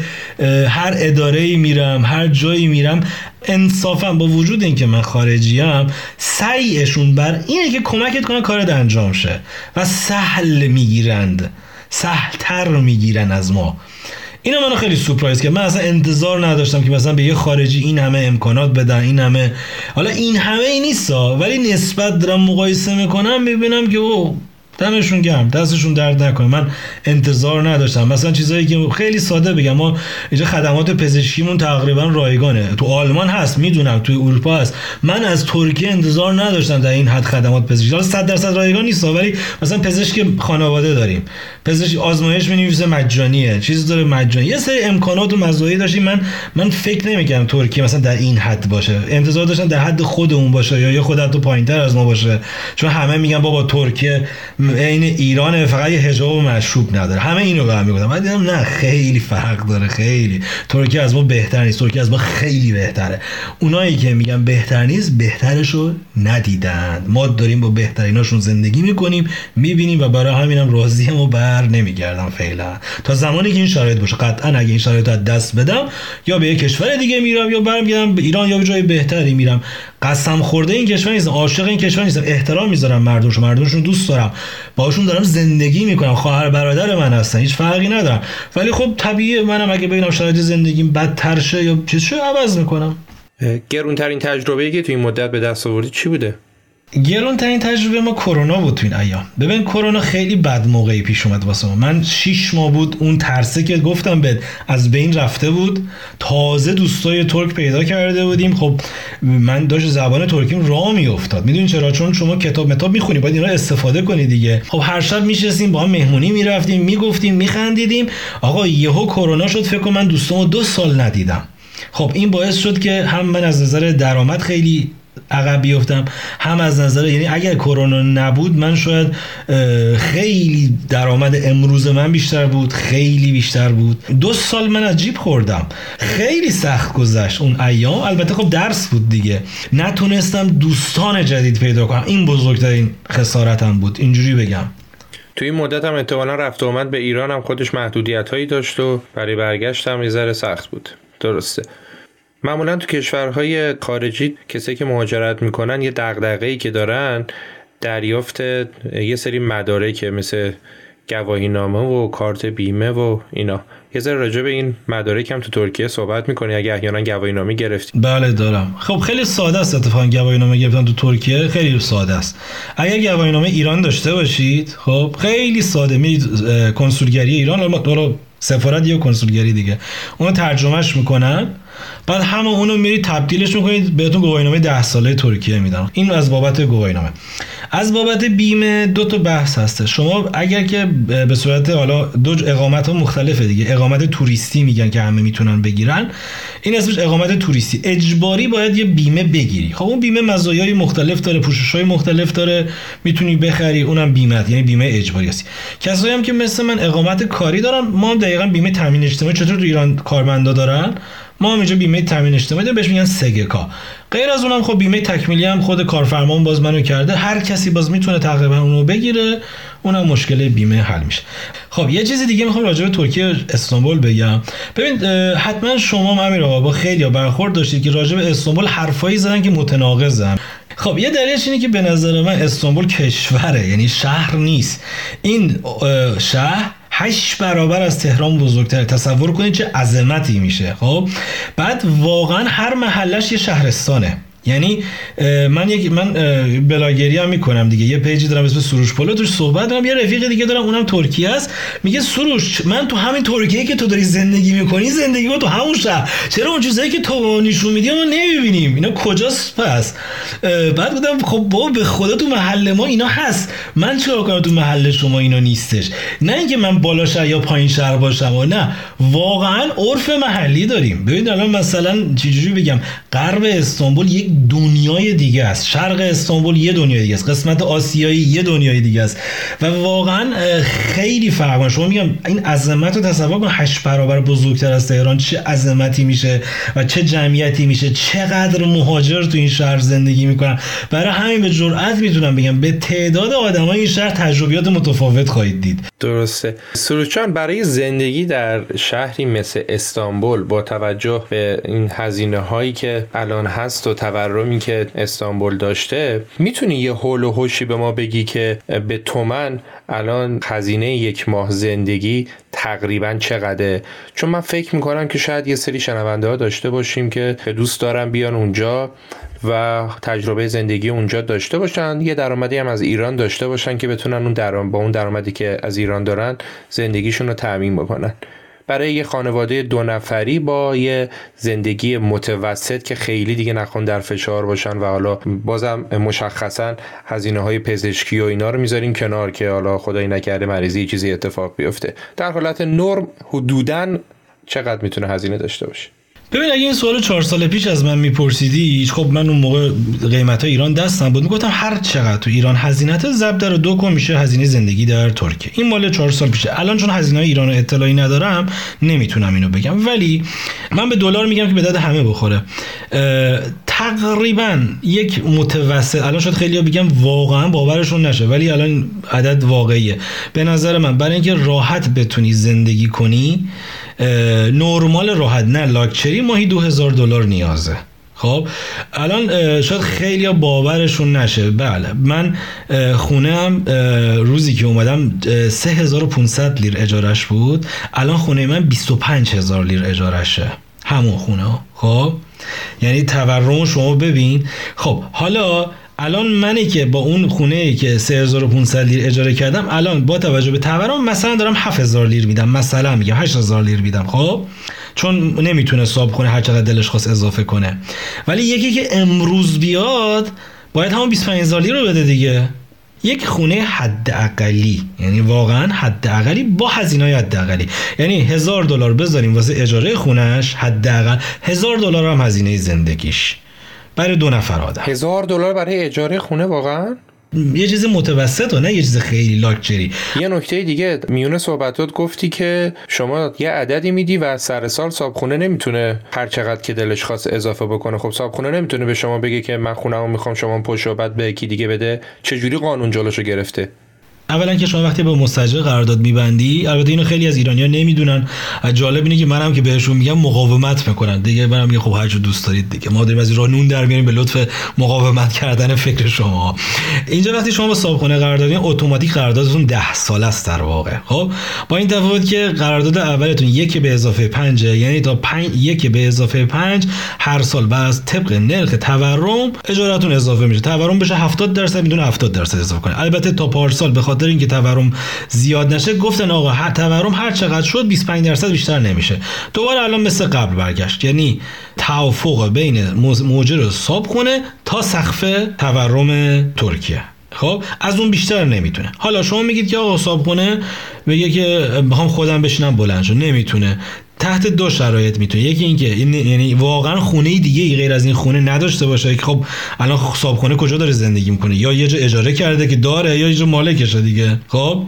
هر اداره‌ای میرم، هر جایی میرم، انصافا با وجود این که من خارجیم، سعیشون بر اینه که کمکت کنن کارت انجام شه و سهل‌تر میگیرن از ما. اینا منو خیلی سورپرایز کرد. من اصلا انتظار نداشتم که مثلا به یه خارجی این همه امکانات بدن، این همه نیستا، ولی نسبت دارم مقایسه میکنم میبینم که دمشون گرم، دستشون درد نکنه. من انتظار نداشتم. مثلا چیزایی که خیلی ساده بگم، ما اینجا خدمات پزشکیمون تقریبا رایگانه. تو آلمان هست، میدونم، تو اروپا هست. من از ترکیه انتظار نداشتم در این حد خدمات پزشکی. حالا 100% رایگان نیست، ولی مثلا پزشک خانواده داریم، پزشک آزمایش می‌نویسه مجانیه، چیز داره مجانی، یه سری امکانات و مزایایی داشتیم. من فکر نمی‌کردم ترکیه مثلا در این حد باشه. انتظار داشتم در حد خودمون باشه یا خودت پایین‌تر از ما باشه، چون همه میگن بابا ترکیه این ایران فقط یه حجاب و مشروب نداره، همه اینو به هم میگفتن. من دیدم نه، خیلی فرق داره. خیلی ترکیه از ما بهتر نیست، ترکیه از ما خیلی بهتره. اونایی که میگن بهتر نیست، بهترشو ندیدن. ما داریم با بهتریناشون زندگی میکنیم، میبینیم و برای همینم راضیم و بر نمیگردم فعلا، تا زمانی که این شرایط باشه. قطعا اگه این شرایط از دست بدم، یا به یه کشور دیگه میرم، یا برمیگردم به ایران، یا به جای بهتری میرم. قسم خورده این کشور نیستم، عاشق این کشور نیستم، احترام میذارم مردمشون دوست دارم، باهاشون دارم زندگی میکنم، خواهر برادر من هستن، هیچ فرقی ندارم. ولی خب طبیعیه منم اگه ببینم شرایط زندگیم بدتر شه یا چیز شه، عوض میکنم. گرونترین تجربه‌ای که تو این مدت به دست آوردی چی بوده؟ گرونترین تجربه ما کرونا بود تو این ایام. ببین کرونا خیلی بد موقعی پیش اومد واسه ما. من 6 ماه بود اون ترسه که گفتم بهت از بین رفته بود. تازه دوستای ترک پیدا کرده بودیم. خب من داشت زبان ترکیم راه میافتاد. میدونین چرا؟ چون شما کتاب میخونی، باید اینا استفاده کنی دیگه. خب هر شب میشستیم با هم مهمونی میرفتیم، میگفتیم، میخندیدیم. آقا یهو کرونا شد، فکر کنم من دوستامو 2 سال ندیدم. خب این باعث شد که هم من از نظر درآمد خیلی عقب بیفتم، هم از نظر، یعنی اگر کرونا نبود من شاید خیلی درآمد امروز من بیشتر بود. 2 سال من از جیب خوردم. خیلی سخت گذشت اون ایام. البته خب درس بود دیگه. نتونستم دوستان جدید پیدا کنم. این بزرگترین خسارتم بود، اینجوری بگم. تو این مدت هم احتمالاً رفت و آمد به ایران هم خودش محدودیت‌هایی داشت و برای برگشت هم یه ذره سخت بود. درسته. معمولا تو کشورهای خارجی کسایی که مهاجرت میکنن یه دغدغه‌ای که دارن دریافت یه سری مدارک مثل گواهینامه و کارت بیمه و اینا. یه ذره راجع به این مدارک هم تو ترکیه صحبت می‌کنی اگه احیانا گواهینامه گرفتی؟ بله دارم. خب خیلی ساده است اتفاقا گواهینامه گرفتن تو ترکیه، خیلی ساده است. اگر گواهینامه ایران داشته باشید، خب خیلی ساده، میرید کنسولگری ایران، حالا سفارت یا کنسولگری دیگه، اونو ترجمهش میکنن، بعد همه اونو میرید تبدیلش میکنید، بهتون گواهینامه 10 ساله ترکیه میدن. این از بابت گواهینامه. از بابت بیمه 2 تا بحث هسته. شما اگر که به صورت، حالا 2 اقامت ها مختلفه دیگه، اقامت توریستی میگن که همه میتونن بگیرن، این اسمش اقامت توریستی، اجباری باید یه بیمه بگیری. خب اون بیمه مزایای مختلف داره، پوشش‌های مختلف داره، میتونی بخری، اونم بیمه، یعنی بیمه اجباری است. کسایی هم که مثل من اقامت کاری دارن، ما دقیقاً بیمه تامین اجتماعی چطور تو ایران کارمندا دارن، ما هم اینجا بیمه تامین اجتماعی داریم بهش میگن سگکا. غیر از اونم خب بیمه تکمیلی هم خود کارفرمان باز منو کرده، هر کسی باز میتونه تقریبا اونو بگیره، اونم مشکل بیمه حل میشه. خب یه چیز دیگه میخوام راجع به ترکیه استانبول بگم. ببین حتما شما امیر آقا با خیلی برخورد داشتید که راجع به استانبول حرفایی زدن که متناقضن. خب یه دلیلش اینه که به نظر من استانبول کشوره، یعنی شهر نیست. این شهر 8 برابر از تهران بزرگتره. تصور کنید چه عظمتی میشه. خب بعد واقعا هر محلش یه شهرستانه. یعنی من بلاگری هم میکنم دیگه، یه پیجی دارم اسم سروش پلو، توش صحبت دارم، یه رفیق دیگه دارم اونم ترکیه است، میگه سروش من تو همین ترکیه که تو داری زندگی میکنی زندگی با تو همون شهر، چرا اون چیزایی که تو نشون میدی ما نمیبینیم، اینا کجاست پس؟ بعد گفتم خب بابا به خدا تو محل ما اینا هست، من چرا کنم تو محل شما اینا نیستش؟ نه اینکه من بالا شهر یا پایین شهر باشم، نه واقعا عرف محلی داریم. ببین الان مثلا چجوری بگم، غرب استانبول یک دنیای دیگه است، شرق استانبول یه دنیای دیگه است، قسمت آسیایی یه دنیای دیگه است و واقعا خیلی فرق. شما میگم این عظمت رو تصور کن، 8 برابر بزرگتر از تهران، چه عظمتی میشه و چه جمعیتی میشه، چقدر مهاجر تو این شهر زندگی میکنن. برای همین به جرئت میتونم بگم به تعداد آدمای این شهر تجربیات متفاوت خواهید دید. درسته سروچان، برای زندگی در شهری مثل استانبول با توجه به این هزینه‌هایی که الان هست و رومی که استانبول داشته، میتونی یه هول و هوشی به ما بگی که به تومن الان هزینه یک ماه زندگی تقریبا چقدره؟ چون من فکر میکنم که شاید یه سری شنونده ها داشته باشیم که دوست دارن بیان اونجا و تجربه زندگی اونجا داشته باشن، یه درآمدی هم از ایران داشته باشن که بتونن اون با اون درآمدی که از ایران دارن زندگیشون رو تامین بکنن. برای یه خانواده 2 نفری با یه زندگی متوسط که خیلی دیگه نخون در فشار باشن و حالا بازم مشخصا هزینه‌های پزشکی و اینا رو میذاریم کنار که حالا خدایی نکرده مریضی چیزی اتفاق بیفته، در حالت نرم حدوداً چقدر میتونه هزینه داشته باشه؟ ببین اگه این سوال 4 سال پیش از من میپرسیدی، خب من اون موقع قیمت‌های ایران دستم بود، میگفتم هر چقدر تو ایران هزینه‌ت ضرب در 2 میشه هزینه زندگی در ترکیه. این مال 4 سال پیشه. الان چون هزینه‌های ایران رو اطلاعی ندارم نمیتونم اینو بگم، ولی من به دلار میگم که به درد همه بخوره. تقریبا یک متوسط الان شد، خیلی‌ها میگم واقعا باورشون نشه ولی الان عدد واقعیه. به نظر من برای اینکه راحت بتونی زندگی کنی، نورمال راحت نه لاکچری، ماهی $2000 نیازه. خب الان شاید خیلی ها باورشون نشه، بله من خونه هم روزی که اومدم 3500 لیر اجارش بود، الان خونه من 25000 لیر اجارشه، همون خونه. خب یعنی تورم شما ببین. خب حالا الان منی که با اون خونه‌ای که 3500 لیر اجاره کردم، الان با توجه به تورم مثلا دارم 7000 لیر میدم، مثلا میگم 8000 لیر میدم. خب چون نمیتونه صاحب خونه هر چقدر دلش خواست اضافه کنه، ولی یکی که امروز بیاد باید همون 25000 لیر رو بده دیگه. یک خونه حد اقلی، یعنی واقعا حد اقلی با هزینه‌های حد اقلی، یعنی $1000 بذاریم واسه اجاره خونه‌اش، حد اقل $1000 هم هزینه زندگیش برای 2 نفر آدم. $1000 برای اجاره خونه واقعا؟ یه چیز متوسط و نه یه چیز خیلی لاکچری. یه نکته دیگه، میونه صحبتات گفتی که شما یه عددی میدی و سر سال صاحب خونه نمیتونه هر چقدر که دلش خواست اضافه بکنه. خب صاحب خونه نمیتونه به شما بگه که من خونه‌مو میخوام شما پشت و بعد به یکی دیگه بده. چجوری قانون جلوشو گرفته؟ اولا که شما وقتی با مستاجر قرارداد می‌بندی، البته اینو خیلی از ایرانی‌ها نمی‌دونن، جالب اینه که منم که بهشون میگم مقاومت میکنن دیگه، منم میگم خب هر جو دوست دارید دیگه، ما داریم از این راه نون در میاریم به لطف مقاومت کردن فکر شما. اینجا وقتی شما با صاحبخونه قرارداد می‌بندید، اتوماتیک قراردادتون 10 سال است در واقع. خب با این تفاوت که قرارداد اولتون 1 به اضافه 5، یعنی تا 1 به اضافه 5 هر سال بر طبق نرخ تورم اجارهتون اضافه میشه. تورم بشه 70% میتونه 70% اضافه کنه. البته تا پارسال به خاطر اینکه تورم زیاد نشه گفتن آقا هر تورم هر چقدر شد 25% بیشتر نمیشه. دوباره الان مثل قبل برگشت، یعنی توافق بین مؤجر و صاحب خونه تا سقف تورم ترکیه. خب از اون بیشتر نمیتونه. حالا شما میگید که آقا صاحب خونه میگه که میخوام خودم بشینم بلند شم، نمیتونه. تحت 2 شرایط میتونه، یکی این که یعنی واقعا خونه دیگه ای غیر از این خونه نداشته باشه که خب الان صاحب خونه کجا داره زندگی میکنه، یا یه جا اجاره کرده که داره، یا یه جا مالکشه دیگه. خب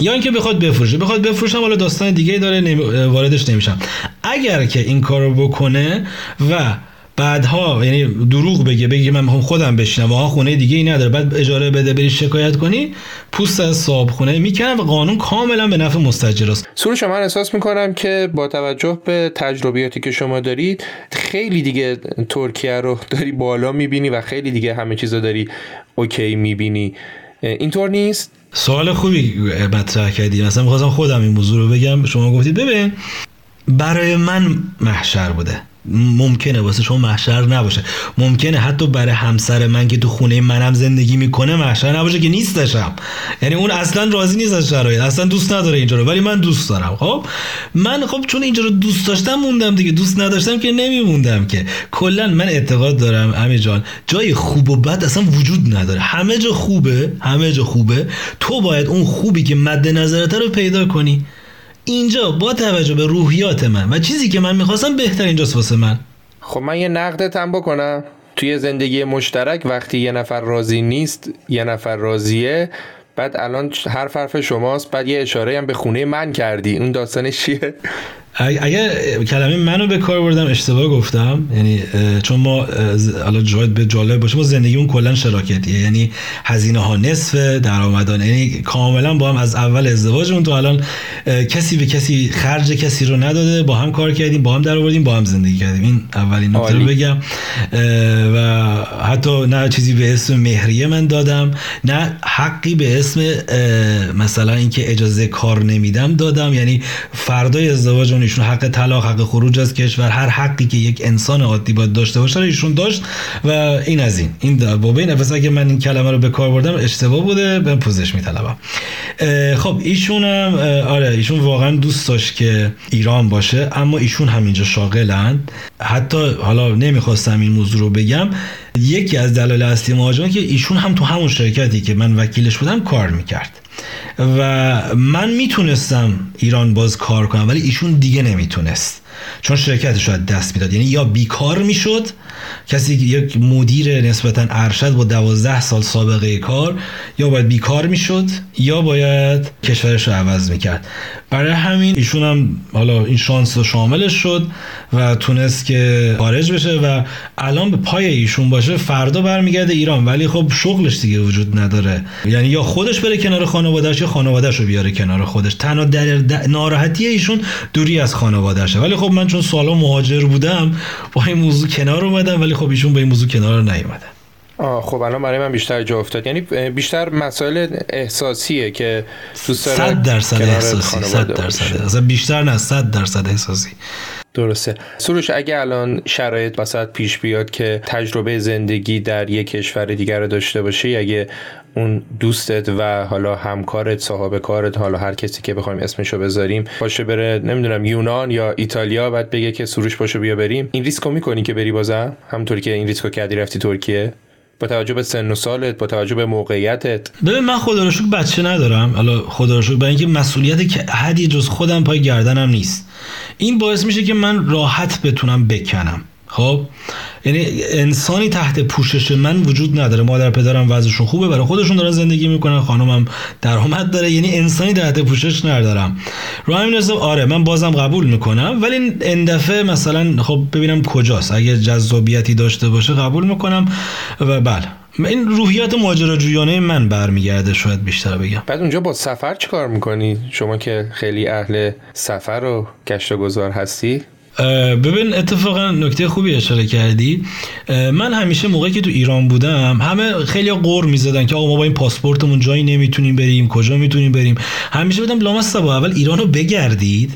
یا اینکه بخواد بفروشه حالا داستان دیگه داره، واردش نمیشم. اگر که این کارو بکنه و بعدها یعنی دروغ بگه من میخوام خودم بشینم و خونه دیگه ای نداره، بعد اجاره بده بری شکایت کنی، پوست از صاحب خونه میکنه و قانون کاملا به نفع مستاجر است. سروش، من احساس میکنم که با توجه به تجربیاتی که شما دارید خیلی دیگه ترکیه رو داری بالا میبینی و خیلی دیگه همه چیزو داری اوکی میبینی. اینطور نیست؟ سوال خوبی مطرح کردی. مثلا میخواستم خودم این موضوع رو بگم، شما گفتید ببین برای من محشر بوده، ممکنه واسه شما محشر نباشه، ممکنه حتی برای همسر من که تو خونه منم زندگی میکنه محشر نباشه که نیستشم، یعنی اون اصلا راضی نیست از شرایط، اصلا دوست نداره اینجا رو، ولی من دوست دارم. خب من خب چون اینجا رو دوست داشتم موندم دیگه، دوست نداشتم که نمیموندم. که کلا من اعتقاد دارم امیر جان جای خوب و بد اصلا وجود نداره، همه جا خوبه. تو باید اون خوبی که مد نظرت رو پیدا کنی. اینجا با توجه به روحیات من و چیزی که من میخواستم بهتر اینجاست واسه من. خب من یه نقدت هم بکنم. توی زندگی مشترک وقتی یه نفر راضی نیست یه نفر راضیه، بعد الان هر حرف شماست، بعد یه اشاره هم به خونه من کردی، اون داستانش چیه؟ اگه کلمه منو به کار بردم اشتباه گفتم، یعنی چون ما حالا جاید به جالب باشه ما زندگیمون کلا شراکتیه، یعنی هزینه ها نصف درآمدان، یعنی کاملا با هم از اول ازدواجمون تا الان کسی به کسی خرج کسی رو نداده، با هم کار کردیم، با هم درآوردیم، با هم زندگی کردیم. این اولین نکته رو بگم. و حتی نه چیزی به اسم مهریه من دادم، نه حقی به اسم مثلا اینکه اجازه کار نمیدم دادم، یعنی فردای ازدواجمون ایشون حق طلاق، حق خروج از کشور، هر حقی که یک انسان عادی باید داشته باشه ایشون داشت. و این از این با بین افسا که من این کلمه رو به کار بردم اشتباه بوده، من پوزش میطلبم. خب ایشونم آره ایشون واقعا دوست داشت که ایران باشه، اما ایشون همینجا شاغلند. حتی حالا نمیخواستم این موضوع رو بگم، یکی از دلایل اصلی ماجرا که ایشون هم تو همون شرکتی که من وکیلش بودم کار میکرد و من میتونستم ایران باز کار کنم، ولی ایشون دیگه نمیتونست چون شرکتش رو دست میداد، یعنی یا بیکار میشد کسی، یک مدیر نسبتا ارشد با 12 سال سابقه کار، یا باید بیکار میشد یا باید کشورش رو عوض میکرد. برای همین ایشون هم حالا این شانس رو شاملش شد و تونست که خارج بشه و الان به پای ایشون باشه، فردا برمیگرده ایران، ولی خب شغلش دیگه وجود نداره، یعنی یا خودش بره کنار خانواده‌اش یا خانواده‌اش رو بیاره کنار خودش. تنها ناراحتی ایشون دوری از خانواده‌اشه، ولی خب من چون سالا مهاجر بودم با این موضوع کنار اومدم، ولی خب ایشون با این موضوع کنار نیومدن. خب الان برای من بیشتر جا افتاد، یعنی بیشتر مسائل احساسیه که دوست دارم 100% احساسی، 100% اصلا بیشتر نه، 100% احساسی. درسته. سروش، اگه الان شرایط واسات پیش بیاد که تجربه زندگی در یک کشور دیگر رو داشته باشی، اگه اون دوستت و حالا همکارت، صاحب کارت، حالا هر کسی که بخوایم اسمشو بذاریم، باشه بره نمیدونم یونان یا ایتالیا، بعد بگه که سروش باشه بیا بریم، این ریسکو میکنی که بری بازم همونطوری که این ریسکو کردی رفتی ترکیه؟ با توجه به سن و سالت، با توجه به موقعیتت. ببین من خدا رو شکر بچه ندارم، حالا خدا رو شکر، برای اینکه مسئولیتی که حدی جز خودم پای گردنم نیست، این باعث میشه که من راحت بتونم بکنم. خب یعنی انسانی تحت پوشش من وجود نداره، مادر پدرم وضعشون خوبه، برای خودشون دارن زندگی میکنن، خانمم درآمد داره، یعنی انسانی تحت پوشش ندارم. رو همین حساب آره من بازم قبول میکنم، ولی این دفعه مثلا خب ببینم کجاست، اگه جذابیتی داشته باشه قبول میکنم. و بله این روحیات ماجراجویانه من برمیگرده، شاید بیشتر بگم. بعد اونجا با سفر چیکار میکنی شما که خیلی اهل سفر و گشت و گذار هستی؟ ببین اتفاقا نکته خوبی اشاره کردی. من همیشه موقعی که تو ایران بودم همه خیلی غر می‌زدن که آقا ما با این پاسپورتمون جایی نمیتونیم بریم، کجا میتونیم بریم. همیشه بودم لامصب اول ایرانو بگردید،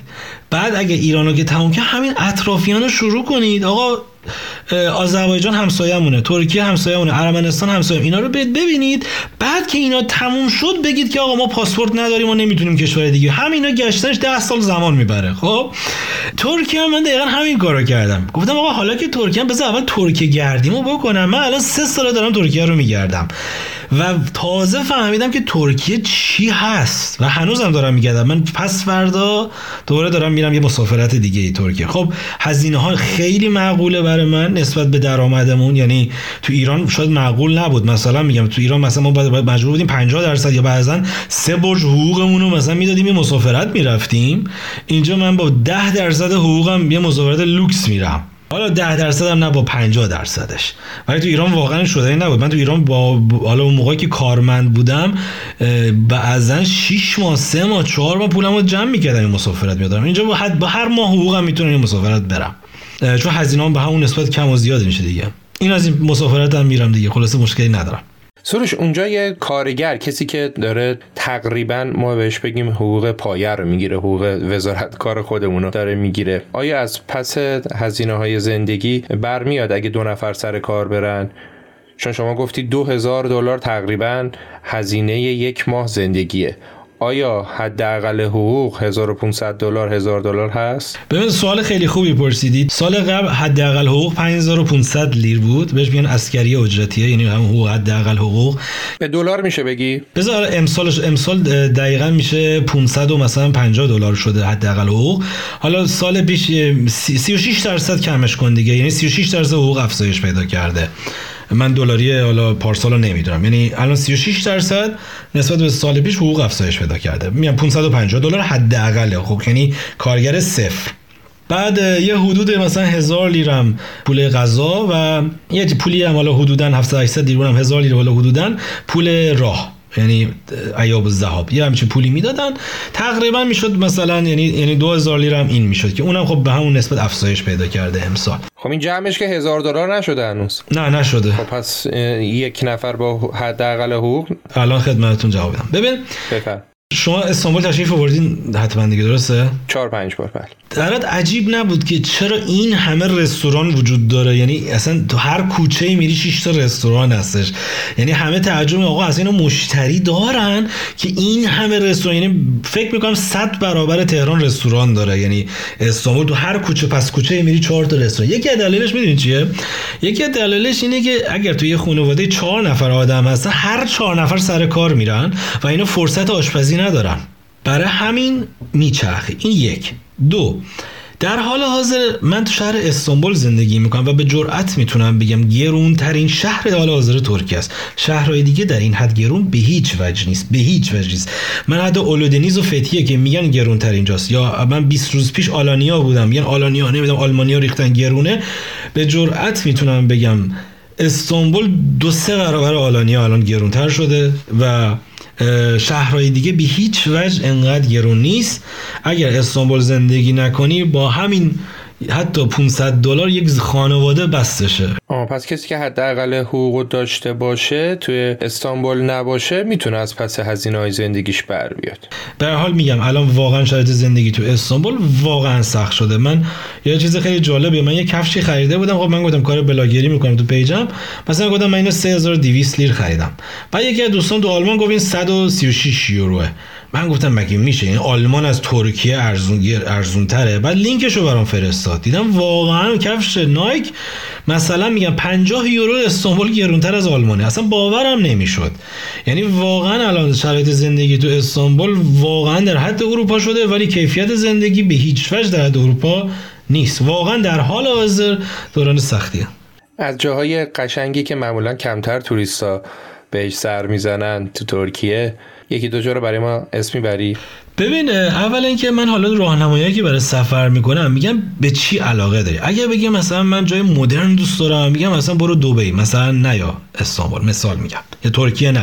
بعد اگه ایرانو که تموم که همین اطرافیانو شروع کنید، آقا آذربایجان همسایه‌مونه، ترکیه همسایه‌مونه، ارمنستان همسایه، اینا رو ببینید، بعد که اینا تموم شد بگید که آقا ما پاسپورت نداریم و نمیتونیم کشور دیگه. همینا گشتنش 10 سال زمان میبره. خب ترکیه من دقیقاً همین کارو کردم، گفتم آقا حالا که ترکیه بذار اول ترکیه گردیمو بکنم. من الان 3 سال دارم ترکیه رو میگردم و تازه فهمیدم که ترکیه چی هست و هنوزم دارم میگردم. من پس فردا دوباره دارم میرم یه مسافرت دیگه ای ترکیه. خب هزینه ها خیلی معقوله برای من نسبت به درآمدمون، یعنی تو ایران شاید معقول نبود. مثلا میگم تو ایران مثلا ما مجبور بودیم 50% یا بعضن 3 برج حقوقمون رو مثلا میدادیم یه مسافرت میرفتیم. اینجا من با 10% حقوقم یه مسافرت لوکس میرم. حالا 10% هم نه با 50%ش. ولی تو ایران واقعا شدنی نبود. من تو ایران با حالا اون موقعی که کارمند بودم بعضن 6 ماه 3 ماه 4 ماه پولمو جمع میکردم این مسافرت میدادم. اینجا با هر ماه حقوقم میتونم این مسافرت برم، چون هزینه‌ام به همون نسبت کم و زیاد میشه دیگه. این از این مسافرت هم میرم دیگه، خلاصه مشکلی ندارم. سروش، اونجا یه کارگر، کسی که داره تقریبا ما بهش بگیم حقوق پایه رو میگیره، حقوق وزارت کار خودمون رو داره میگیره، آیا از پس هزینه های زندگی برمیاد اگه 2 نفر سر کار برن؟ چون شما گفتی $2,000 تقریبا هزینه 1 ماه زندگیه. آیا حداقل حقوق $1,500 $1,000 هست؟ ببین سوال خیلی خوبی پرسیدید. سال قبل حداقل حقوق 5500 لیر بود، بهش میگن عسکری اجرتیه، یعنی هم حقوق حداقل حقوق به دلار میشه بگی. بذار امسال دقیقاً میشه 500 و مثلا $50 شده حداقل حقوق. حالا سال پیش 36% کمش کن دیگه، یعنی 36% حقوق افزایش پیدا کرده. من دلاریه حالا پارسالو نمیدونم، یعنی الان 36% نسبت به سال پیش حقوق افزایش پیدا کرده. میگم $550 حداقل حقوق، یعنی کارگر صفر. بعد یه حدود مثلا 1000 لیرم پول غذا و یه پولی هم حالا حدوداً 700-800 لیر هم 1000 لیر حالا حدوداً پول راه، یعنی ایاب الذهاب، یه همچین پولی میدادن تقریبا میشد مثلا یعنی 2000 لیر هم این میشد که اونم خب به همون نسبت افزایش پیدا کرده امسال. خب این جمعش که $1,000 نشده هنوز. نه نشده. خب پس 1 نفر با حداقل حقوق. الان خدمتتون جواب میدم. ببین شما استانبول تشریف آوردین حتما دیگه، درسته؟ 4-5 بار. بله. درات عجیب نبود که چرا این همه رستوران وجود داره، یعنی اصلا تو هر کوچه‌ای میری 6 تا رستوران هستش. یعنی همه تعجب آقا اصلا اینو مشتری دارن که این همه رستوران، یعنی فکر می‌کنم 100 برابر تهران رستوران داره. یعنی استانبول تو هر کوچه پس کوچه‌ای میری 4 تا رستوران. یکی از دلایلش میدونی چیه؟ یکی از دلایلش اینه که اگر تو یه خانواده 4 نفر آدم هستن، هر 4 نفر سر کار میرن و اینا فرصت آشپزی ندارن، برای همین میچرخه. این یک. دو، در حال حاضر من تو شهر استانبول زندگی میکنم و به جرئت میتونم بگم گرون ترین شهر در حال حاضر ترکیه است. شهرهای دیگه در این حد گرون به هیچ وجه نیست، به هیچ وجه نیست. من حتی اولودنیز و فتیه که میگن گرون ترین جاست، یا من 20 روز پیش آلانیا بودم، میگن آلانیا نمیدونم آلمانیا ریختن گرونه. به جرئت میتونم بگم استانبول 2-3 برابر آلانیا الان گرونتر شده و شهرهای دیگه به هیچ وجه انقدر گرون نیست. اگر استانبول زندگی نکنی با همین حتی $500 یک خانواده بستشه. پس کسی که حداقل حقوق داشته باشه توی استانبول نباشه میتونه از پس هزینه‌های زندگیش بر بیاد. در حال میگم الان واقعا شرایط زندگی تو استانبول واقعا سخت شده. من یه چیز خیلی جالبه، من یه کفشی خریده بودم. خب من گفتم کار بلاگری میکنم تو پیجم، مثلا گفتم من اینو 3200 لیر خریدم. بعد یکی از دوستان تو آلمان گفت این 136 یوروه. من گفتم مگه میشه، این آلمان از ترکیه ارزون تره. بعد لینکشو برام فرستاد، دیدم واقعا کفش نایک مثلا میگم 50 یورو استانبول گرونتر از آلمانه. اصلا باورم نمیشد. یعنی واقعا الان شرایط زندگی تو استانبول واقعا در حد اروپا شده، ولی کیفیت زندگی به هیچ وجه در حد اروپا نیست. واقعا در حال حاضر دوران سختیه. از جاهای قشنگی که معمولا کمتر توریستا بهش سر میزنن تو ترکیه یکی دو جا رو برای ما اسم میبری؟ ببین اول اینکه من حالا راهنمایی که برای سفر میکنم میگم به چی علاقه داری. اگه بگم مثلا من جای مدرن دوست دارم، میگم مثلا برو دبی، مثلا نیا استانبول، مثال میگم، یا ترکیه نیا.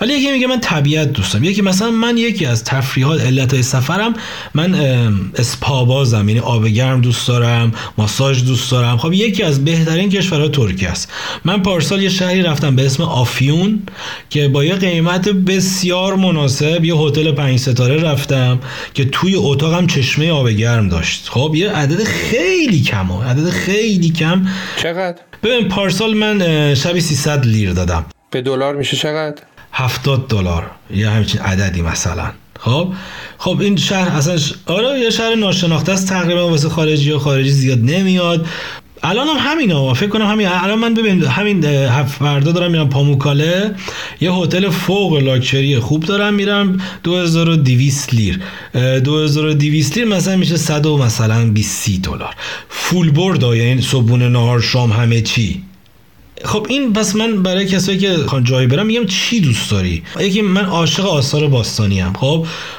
ولی یکی میگه من طبیعت دوست دارم، یکی مثلا من یکی از تفریحات علتهای سفرم من اسپا بازم، یعنی آب گرم دوست دارم، ماساژ دوست دارم. خب یکی از بهترین کشورها ترکیه است. من پارسال یه شهری رفتم به اسم آفیون که با یه قیمت بسیار مناسب یه هتل 5 ستاره رفتم که توی اتاقم چشمه آب گرم داشت. خب یه عدد خیلی کمه، عدد خیلی کم. چقدر؟ ببین پارسال من شبی 300 لیر دادم. به دلار میشه چقدر؟ $70 یا همچین عددی مثلا. خب این شهر اصلا آره یه شهر ناشناخته است تقریبا واسه خارجی، و خارجی زیاد نمیاد. الان هم همینا فکر کنم همین الان من ببین همین فردا دارم میرم پاموکاله، یه هتل فوق لاکچری خوب دارم میرم 2200 لیر. 2200 لیر مثلا میشه 100 و مثلا 20-30 دلار فول برد، یعنی صبحونه نهار شام همه چی. خب این بس من برای کسایی که جایی برم میگم چی دوست داری؟ یکی من عاشق آثار باستانی ام.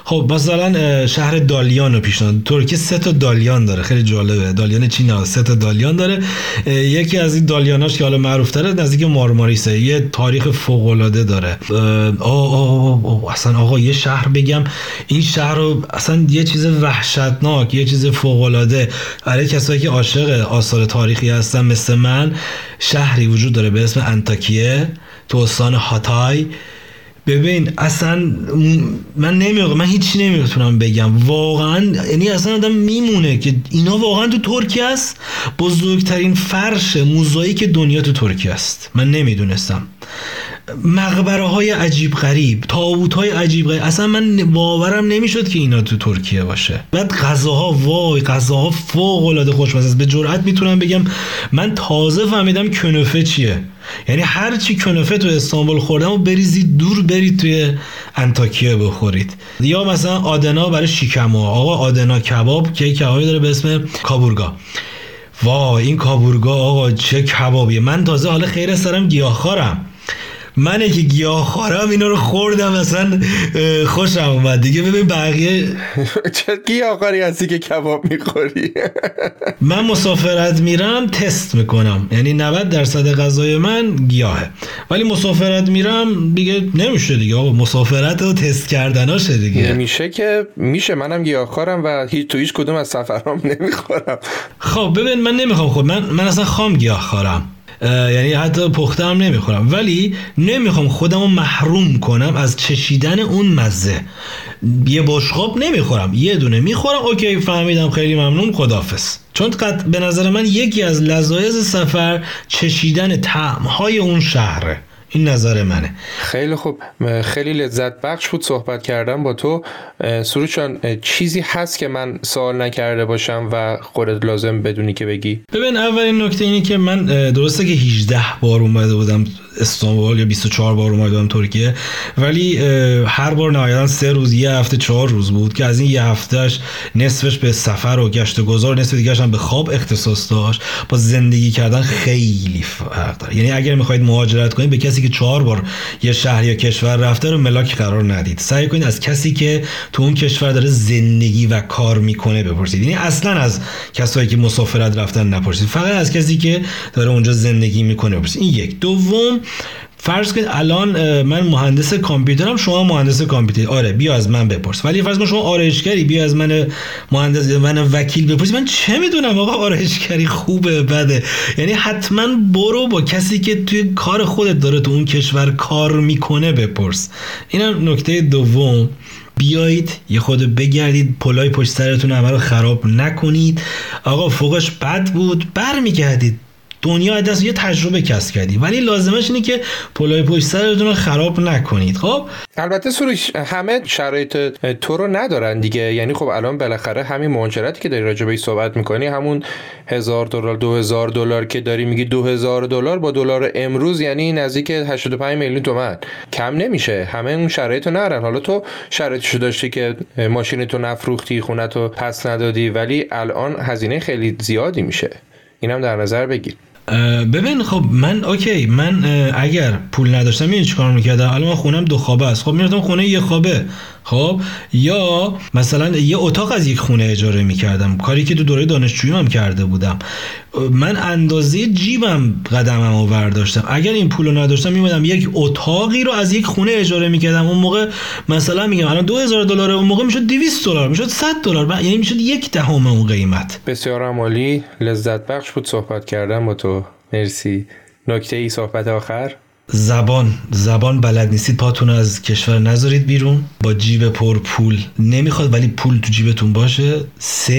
خب مثلا شهر دالیان رو پیشنهاد. ترکیه 3 تا دالیان داره، خیلی جالبه. دالیان چین 3 تا دالیان داره. یکی از این دالیاناش که حالا معروف‌تره نزدیک مارماریسه، یه تاریخ فوق‌العاده داره. اصلا آقا یه شهر بگم، این شهر رو اصلا یه چیز وحشتناک، یه چیز فوق‌العاده. برای کسایی که عاشق آثار تاریخی هستن مثل من، شهری وجود داره به اسم انتاکیه تو استان هاتای. ببین اصلا من هیچی نمیتونم بگم واقعا، یعنی اصلا آدم میمونه که اینا واقعا تو ترکیه است. بزرگترین فرش موزاییک دنیا تو ترکیه است، من نمیدونستم. مقبره های عجیب غریب، تابوت های عجیب غریب، اصلا من باورم نمیشد که اینا تو ترکیه باشه. بعد غذاها فوق العاده خوشمزه است. به جرئت میتونم بگم من تازه فهمیدم کنوفه چیه، یعنی هر چی کنوفه تو استانبول خوردم و بریزید دور برید توی انتاکیه بخورید. یا مثلا آدنا برای شیکما، آقا آدنا کباب که کبابی داره به اسم کابورگا. وای این کابورگا آقا چه کبابیه. من تازه حالا خیر سرم گیاهخوارم، منه که گیاهخوارم، اینا رو خوردم اصلا خوشم اومد دیگه. ببین بقیه چه گیاهخواری هستی که کباب میخوری؟ من مسافرت میرم تست میکنم، یعنی 90% غذای من گیاهه، ولی مسافرت میرم دیگه نمیشه دیگه. آقا مسافرت رو تست کردناشه دیگه، نمیشه که. میشه منم گیاهخوارم و هیچ کدوم از سفرام نمیخورم. خب ببین من نمیخوام خود من اصلا خام گیاهخوارم، یعنی حتی پخته هم نمیخورم، ولی نمیخوام خودم رو محروم کنم از چشیدن اون مزه. یه بشقاب نمیخورم، یه دونه میخورم، اوکی فهمیدم خیلی ممنون خداحافظ. چون به نظر من یکی از لذایز سفر چشیدن طعم‌های اون شهره، این نظر منه. خیلی خوب، خیلی لذت بخش بود صحبت کردم با تو سروش جان. چیزی هست که من سوال نکرده باشم و خودت لازم بدونی که بگی؟ ببین اولین نکته اینه که من درسته که 18 بار اومده بودم استانبول یا 24 بار اومده بودم ترکیه، ولی هر بار نهایتاً 3 روز، یه هفته 4 روز بود که از این یه هفتهش نصفش به سفر و گشت و گذار، نصف دیگه‌اش هم به خواب اختصاص داشت. با زندگی کردن خیلی فرق داره. یعنی اگر می‌خواید مهاجرت کنید به کسی که 4 بار یه شهر یا کشور رفته رو ملاک قرار ندید. سعی کنید از کسی که تو اون کشور داره زندگی و کار میکنه بپرسید. یعنی اصلا از کسایی که مسافرت رفتن نپرسید، فقط از کسی که داره اونجا زندگی میکنه بپرسید. این یک. دوم، فرض کنید الان من مهندس کامپیوترم، شما مهندس کامپیوتری، آره بیا از من بپرس. ولی فرض کن شما آرایشگری، بیا از من مهندس، من وکیل بپرس. من چه میدونم آقا آرایشگری خوبه بده. یعنی حتما برو با کسی که توی کار خودت داره تو اون کشور کار میکنه بپرس. اینم نکته دوم. بیایید یه خود بگردید، پلای پشت سرتون همه رو خراب نکنید. آقا فوقش بد بود، برمیگردید دنیا دست یه تجربه کسب کردی، ولی لازمش اینه که پلای پشت سرتون رو خراب نکنید. خب البته سروش همه شرایط تو رو ندارن دیگه، یعنی خب الان بالاخره همین مهاجرتی که داری راجع بهش صحبت میکنی، همون $1000 $2000 که داری میگی، $2000 با دلار امروز یعنی نزدیک 85 میلیون تومان کم نمیشه. همه اون شرایط رو ندارن. حالا تو شرایطشو داشتی که ماشین تو نفروختی، خونه تو پس ندادی، ولی الان هزینه خیلی زیادی میشه، اینم در نظر بگیر. ببین خب من اوکی، من اگر پول نداشتم این چیکار میکردم؟ الان من خونم 2 خوابه است، خب میرفتم خونه 1 خوابه، خب یا مثلا یه اتاق از یک خونه اجاره میکردم، کاری که تو دوره دانشجویی هم کرده بودم. من اندازه جیبم قدممو برداشتم. اگر این پولو نداشتم میمدم یک اتاقی رو از یک خونه اجاره میکردم. اون موقع مثلا میگم الان $2000، اون موقع میشد $200، میشد $100، یعنی میشد 1/10 اون قیمت. بسیار عالی، لذت بخش بود صحبت کردم با تو. مرسی. نکته ای صحبت آخر؟ زبان بلد نیستید پاتون از کشور نذارید بیرون. با جیب پر پول نمیخواد، ولی پول تو جیبتون باشه. 3،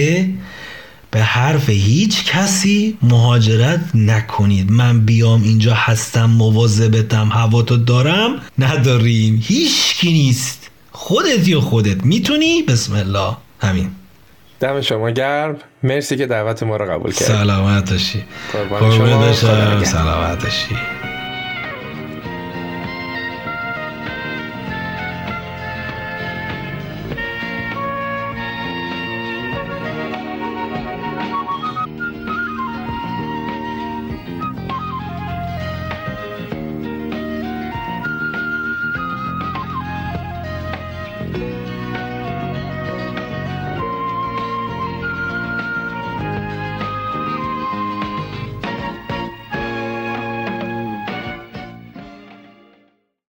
به حرف هیچ کسی مهاجرت نکنید. من بیام اینجا هستم، مواظبتم، هوا تو دارم، نداریم، هیچ کی نیست، خودتی و خودت میتونی، بسم الله. همین. دم شما گرم، مرسی که دعوت ما رو قبول کردید. سلامت باشی. قربان شما، سلامت باشی.